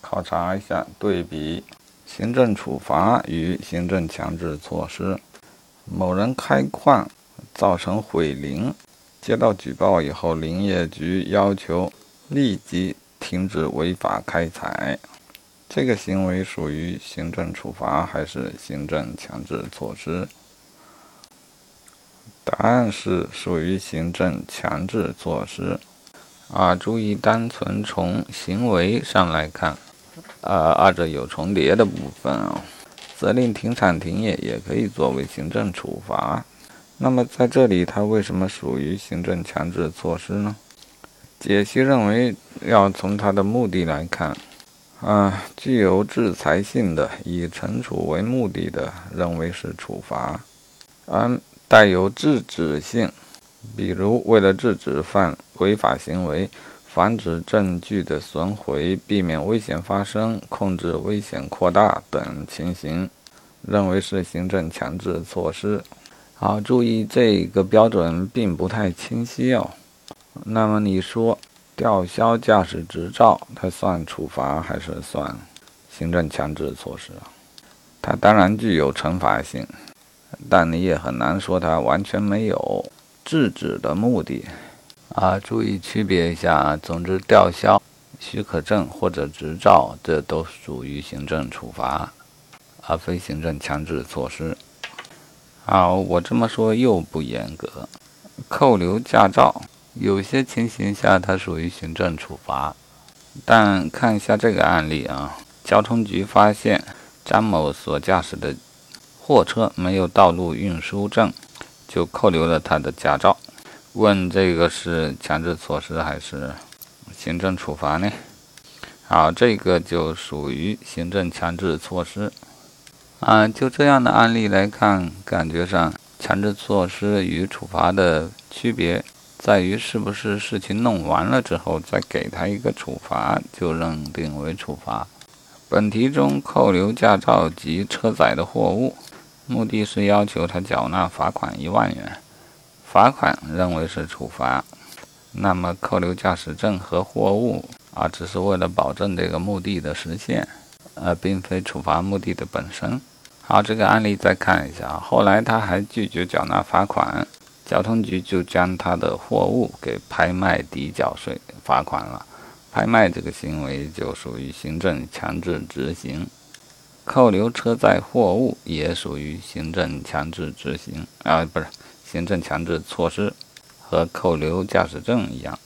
考察一下，对比行政处罚与行政强制措施。某人开矿造成毁林，接到举报以后，林业局要求立即停止违法开采，这个行为属于行政处罚还是行政强制措施？答案是属于行政强制措施。注意，单纯从行为上来看，二者有重叠的部分。责令停产停业也可以作为行政处罚，那么在这里它为什么属于行政强制措施呢？解析认为要从它的目的来看，具有制裁性的以惩处为目的的认为是处罚，带有制止性，比如为了制止犯违法行为，防止证据的损毁，避免危险发生，控制危险扩大等情形，认为是行政强制措施。好，注意这个标准并不太清晰。那么你说吊销驾驶执照，它算处罚还是算行政强制措施？它当然具有惩罚性，但你也很难说它完全没有制止的目的。注意区别一下。总之，吊销许可证或者执照，这都属于行政处罚，而非行政强制措施。好，我这么说又不严格。扣留驾照，有些情形下它属于行政处罚，但看一下这个案例。交通局发现张某所驾驶的货车没有道路运输证，就扣留了他的驾照。问这个是强制措施还是行政处罚呢？好，这个就属于行政强制措施。就这样的案例来看，感觉上强制措施与处罚的区别在于是不是事情弄完了之后再给他一个处罚就认定为处罚。本题中扣留驾照及车载的货物，目的是要求他缴纳罚款1万元，罚款认为是处罚。那么扣留驾驶证和货物只是为了保证这个目的的实现，并非处罚目的的本身。好，这个案例再看一下，后来他还拒绝缴纳罚款，交通局就将他的货物给拍卖抵缴税罚款了，拍卖这个行为就属于行政强制执行。扣留车载货物也属于行政强制执行，不是行政强制措施，和扣留驾驶证一样。